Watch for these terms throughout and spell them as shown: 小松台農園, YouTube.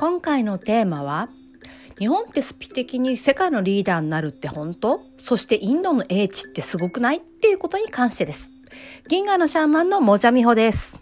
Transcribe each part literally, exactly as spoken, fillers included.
今回のテーマは、日本ってスピ的に世界のリーダーになるって本当？そしてインドの英知ってすごくない？っていうことに関してです。銀河のシャーマンのもじゃみほです。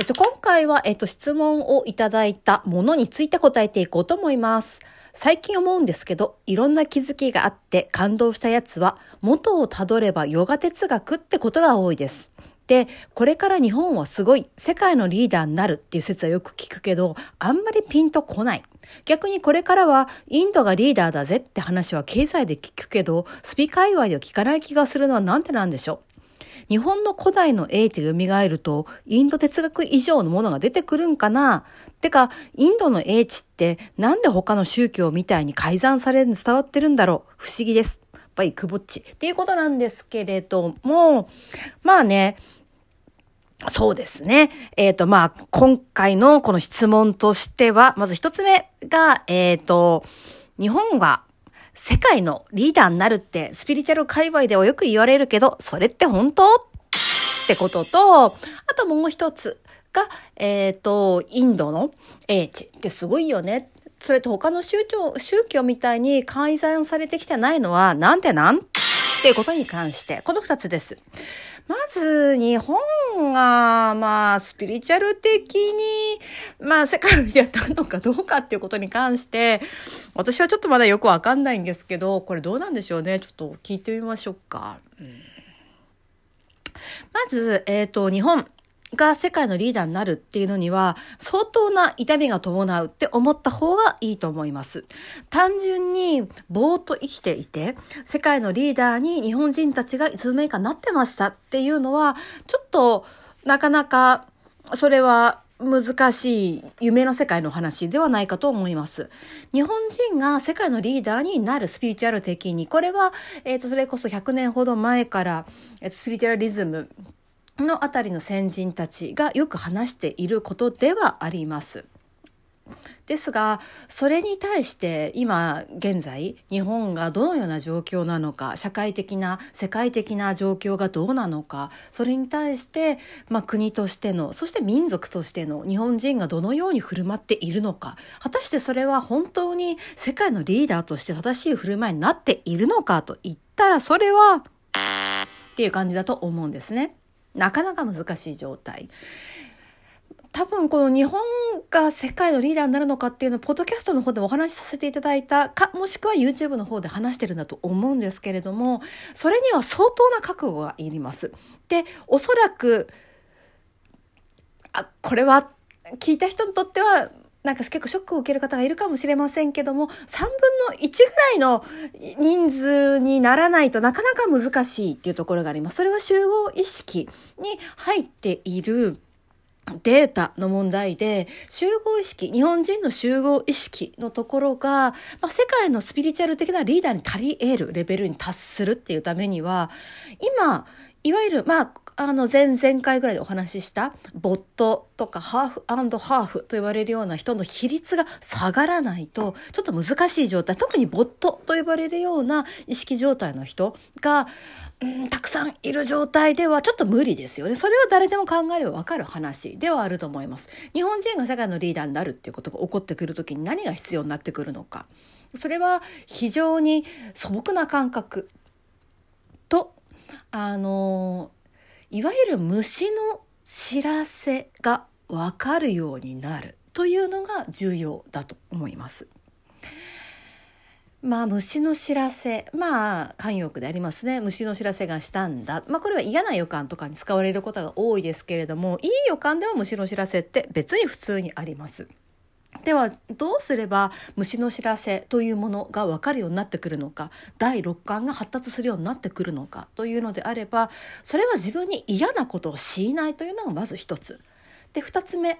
えっと、今回は、えっと、質問をいただいたものについて答えていこうと思います。最近思うんですけど、いろんな気づきがあって感動したやつは元をたどればヨガ哲学ってことが多いです。で、これから日本はすごい世界のリーダーになるっていう説はよく聞くけど、あんまりピンとこない。逆にこれからはインドがリーダーだぜって話は経済で聞くけど、スピ界隈では聞かない気がするのはなんでなんでしょう。日本の古代の英知が蘇るとインド哲学以上のものが出てくるんかな。てか、インドの英知ってなんで他の宗教みたいに改ざんされる、伝わってるんだろう。不思議です。やっぱりくぼっちっていうことなんですけれども、まあね、そうですね。えっと、まあ、今回のこの質問としては、まず一つ目が、えっと、日本は世界のリーダーになるってスピリチュアル界隈ではよく言われるけど、それって本当？ってことと、あともう一つが、えっと、インドの英知ってすごいよね。それと他の宗教、宗教みたいに改ざんされてきてないのはなんでなん？っていうことに関して、この二つです。まず、日本が、まあ、スピリチュアル的に、まあ、世界でやったのかどうかっていうことに関して、私はちょっとまだよくわかんないんですけど、これどうなんでしょうね。ちょっと聞いてみましょうか。うん、まず、えっと、日本が世界のリーダーになるっていうのには相当な痛みが伴うって思った方がいいと思います。単純にぼーっと生きていて世界のリーダーに日本人たちがいつの間にかなってましたっていうのは、ちょっとなかなかそれは難しい夢の世界の話ではないかと思います。日本人が世界のリーダーになるスピリチュアル的に、これは、えーと、それこそひゃくねんほど前から、えーと、スピリチュアリズムのあたりの先人たちがよく話していることではあります。ですが、それに対して今現在日本がどのような状況なのか、社会的な世界的な状況がどうなのか、それに対して、まあ、国としての、そして民族としての日本人がどのように振る舞っているのか、果たしてそれは本当に世界のリーダーとして正しい振る舞いになっているのかと言ったら、それはっていう感じだと思うんですね。なかなか難しい状態。多分この日本が世界のリーダーになるのかっていうのをポッドキャストの方でお話しさせていただいたか、もしくは YouTube の方で話してるんだと思うんですけれども、それには相当な覚悟がいります。で、おそらくあこれは聞いた人にとってはなんか結構ショックを受ける方がいるかもしれませんけども、さんぶんのいちぐらいの人数にならないとなかなか難しいっていうところがあります。それは集合意識に入っているデータの問題で、集合意識、日本人の集合意識のところが、まあ、世界のスピリチュアル的なリーダーに足り得るレベルに達するっていうためには、今いわゆる、まあ、あの前々回ぐらいでお話ししたボットとかハーフ&ハーフと言われるような人の比率が下がらないとちょっと難しい状態、特にボットと呼ばれるような意識状態の人が、うん、たくさんいる状態ではちょっと無理ですよね。それは誰でも考えれば分かる話ではあると思います。日本人が世界のリーダーになるっていうことが起こってくるときに何が必要になってくるのか、それは非常に素朴な感覚と、あのいわゆる虫の知らせが分かるようになるというのが重要だと思います。まあ、虫の知らせ、まあ慣用句でありますね。虫の知らせがしたんだ、まあ、これは嫌な予感とかに使われることが多いですけれども、いい予感では虫の知らせって別に普通にあります。ではどうすれば虫の知らせというものが分かるようになってくるのか、第六感が発達するようになってくるのかというのであれば、それは自分に嫌なことを強いないというのがまず一つで、二つ目、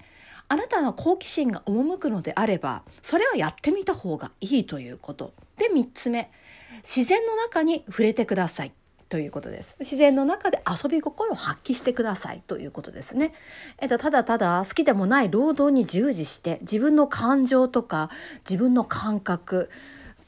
あなたの好奇心が赴くのであればそれはやってみた方がいいということで、三つ目、自然の中に触れてくださいということです。自然の中で遊び心を発揮してくださいということですね。えっと、ただただ好きでもない労働に従事して、自分の感情とか自分の感覚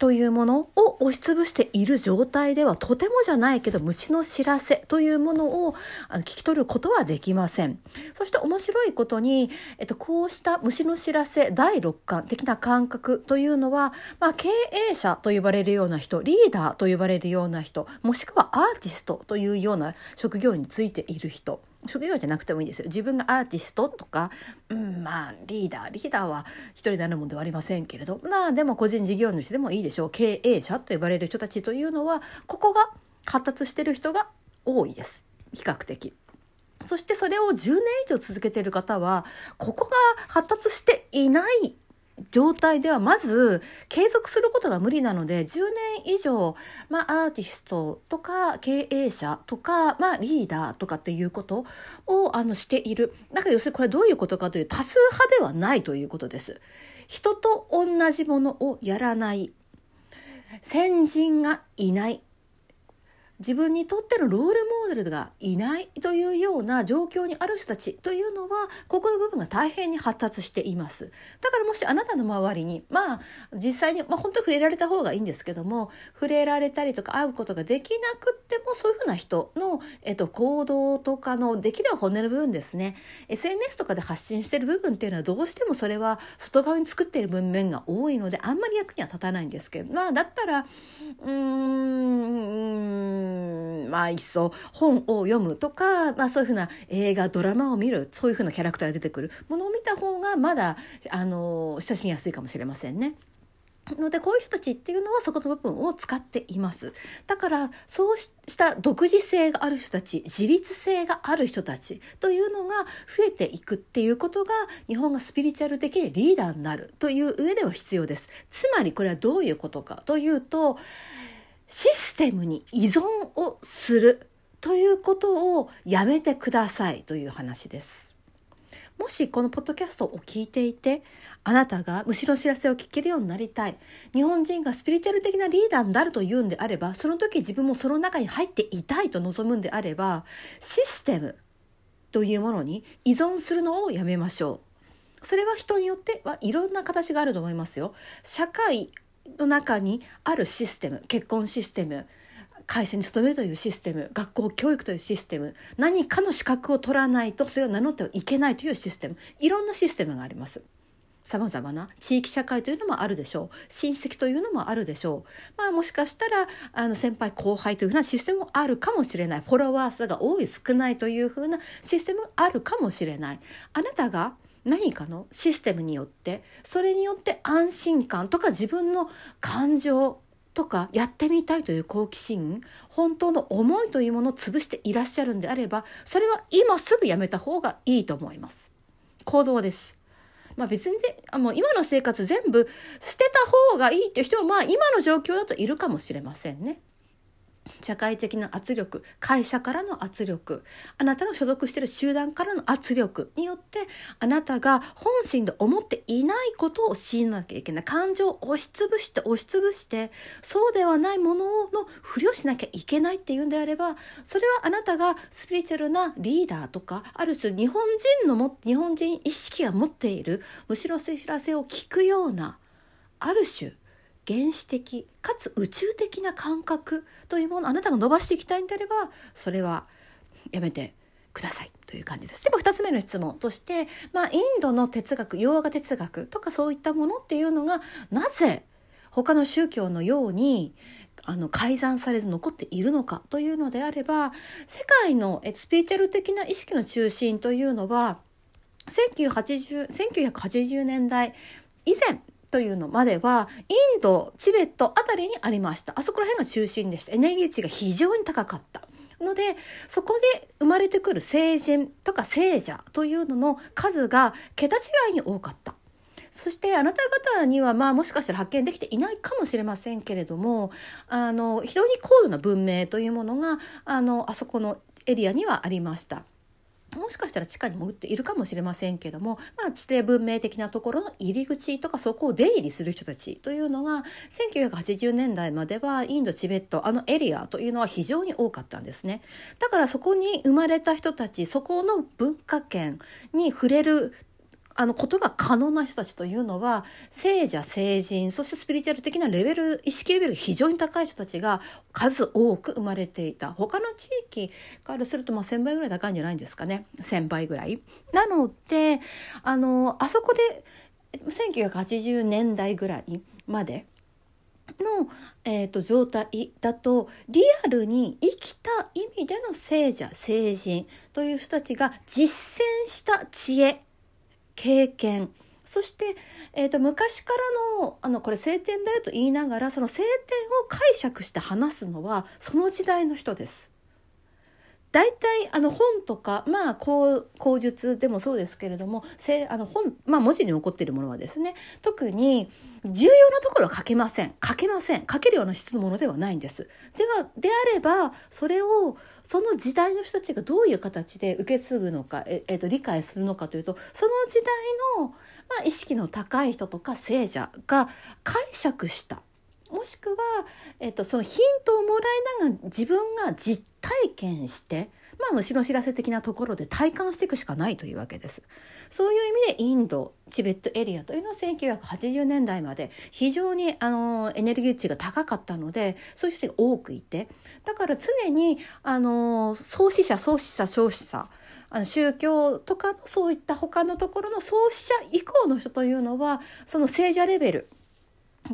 というものを押しつぶしている状態では、とてもじゃないけど虫の知らせというものを聞き取ることはできません。そして面白いことに、えっと、こうした虫の知らせ第六感的な感覚というのは、まあ、経営者と呼ばれるような人、リーダーと呼ばれるような人、もしくはアーティストというような職業についている人、職業じゃなくてもいいですよ。自分がアーティストとか、うん、まあリーダーリーダーは一人なるものではありませんけれど、まあでも個人事業主でもいいでしょう。経営者と呼ばれる人たちというのは、ここが発達している人が多いです、比較的。そしてそれをじゅうねん以上続けている方は、ここが発達していない状態ではまず継続することが無理なので、じゅうねん以上、まあ、アーティストとか経営者とか、まあ、リーダーとかっていうことをあのしている。だから要するにこれどういうことかという、多数派ではないということです。人と同じものをやらない、先人がいない、自分にとってのロールモデルがいないというような状況にある人たちというのは、ここの部分が大変に発達しています。だからもしあなたの周りに、まあ実際に、まあ、本当に触れられた方がいいんですけども、触れられたりとか会うことができなくっても、そういうふうな人の、えっと、行動とかのできれば本音の部分ですね、 エスエヌエス とかで発信している部分っていうのは、どうしてもそれは外側に作っている文面が多いので、あんまり役には立たないんですけど、まあだったらうーんまあ、いっそ本を読むとか、まあ、そういうふうな映画ドラマを見る、そういうふうなキャラクターが出てくるものを見た方がまだあの親しみやすいかもしれませんね。のでこういう人たちっていうのはそこの部分を使っています。だからそうした独自性がある人たち、自立性がある人たちというのが増えていくっていうことが、日本がスピリチュアル的にリーダーになるという上では必要です。つまりこれはどういうことかというと、システムに依存をするということをやめてくださいという話です。もしこのポッドキャストを聞いていて、あなたが虫の知らせを聞けるようになりたい、日本人がスピリチュアル的なリーダーになるというんであれば、その時自分もその中に入っていたいと望むんであれば、システムというものに依存するのをやめましょう。それは人によってはいろんな形があると思いますよ。社会の中にあるシステム、結婚システム、会社に勤めるというシステム、学校教育というシステム、何かの資格を取らないとそれを名乗ってはいけないというシステム、いろんなシステムがあります。さまざまな地域社会というのもあるでしょう。親戚というのもあるでしょう。まあもしかしたらあの先輩後輩というふうなシステムもあるかもしれない。フォロワー数が多い少ないというふうなシステムもあるかもしれない。あなたが何かのシステムによって、それによって安心感とか自分の感情とかやってみたいという好奇心、本当の思いというものを潰していらっしゃるんであれば、それは今すぐやめた方がいいと思います。行動です。まあ、別にもう今の生活全部捨てた方がいいという人は、まあ今の状況だといるかもしれませんね。社会的な圧力、会社からの圧力、あなたの所属している集団からの圧力によって、あなたが本心で思っていないことを強いなきゃいけない。感情を押しつぶして押しつぶして、そうではないもののふりをしなきゃいけないっていうんであれば、それはあなたがスピリチュアルなリーダーとか、ある種日本人のも日本人意識が持っている虫の知らせを聞くような、ある種原始的かつ宇宙的な感覚というものをあなたが伸ばしていきたいんであれば、それはやめてくださいという感じです。でもふたつめの質問として、まあ、インドの哲学、洋画哲学とかそういったものっていうのが、なぜ他の宗教のようにあの改ざんされず残っているのかというのであれば、世界のスピリチュアル的な意識の中心というのはせんきゅうひゃくはちじゅうねんだい以前というのまでは、インド、チベットあたりにありました。あそこら辺が中心でした。エネルギー値が非常に高かったので、そこで生まれてくる聖人とか聖者というのの数が桁違いに多かった。そしてあなた方には、まあもしかしたら発見できていないかもしれませんけれども、あの非常に高度な文明というものが あのあそこのエリアにはありました。もしかしたら地下に潜っているかもしれませんけれども、まあ、地底文明的なところの入り口とか、そこを出入りする人たちというのがせんきゅうひゃくはちじゅうねんだいまではインド、チベット、あのエリアというのは非常に多かったんですね。だからそこに生まれた人たち、そこの文化圏に触れるあのことが可能な人たちというのは、聖者、聖人、そしてスピリチュアル的なレベル、意識レベル非常に高い人たちが数多く生まれていた。他の地域からするとまあせんばいぐらい高いんじゃないんですかね。せんばいぐらいなので、あのあそこでせんきゅうひゃくはちじゅうねんだいぐらいまでの、えー、と状態だと、リアルに生きた意味での聖者聖人という人たちが実践した知恵、経験、そして、えー、と昔からの、 あのこれ聖典だよと言いながら、その聖典を解釈して話すのはその時代の人です。大体あの本とか、まあ、口述でもそうですけれども、あの本、まあ、文字に残っているものはですね、特に重要なところは書けません書けません書けるような質のものではないんです。ではであれば、それをその時代の人たちがどういう形で受け継ぐのか、え、えーと、理解するのかというと、その時代の、まあ、意識の高い人とか聖者が解釈した、もしくは、えっと、そのヒントをもらいながら自分が実体験して、まあ、虫の知らせ的なところで体感していくしかないというわけです。そういう意味でインド、チベットエリアというのはせんきゅうひゃくはちじゅうねんだいまで非常にあのエネルギー値が高かったので、そういう人が多くいて、だから常にあの創始者、創始者、創始者、あの宗教とかのそういった他のところの創始者以降の人というのは、その聖者レベル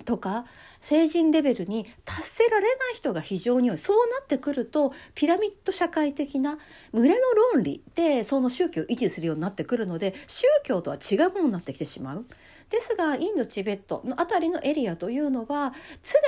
とか成人レベルに達せられない人が非常に多い。そうなってくると、ピラミッド社会的な群れの論理でその宗教を維持するようになってくるので、宗教とは違うものになってきてしまう。ですが、インドチベットのあたりのエリアというのは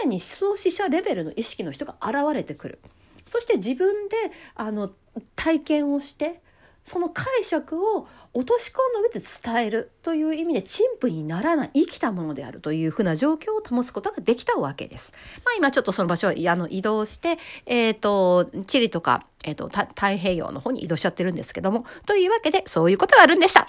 常に創始者レベルの意識の人が現れてくる。そして自分であの体験をして、その解釈を落とし込んだ上で伝えるという意味で、陳腐にならない生きたものであるというふうな状況を保つことができたわけです。まあ、今ちょっとその場所をあの移動して、えーと、チリとか、えーと、太平洋の方に移動しちゃってるんですけども、というわけでそういうことがあるんでした。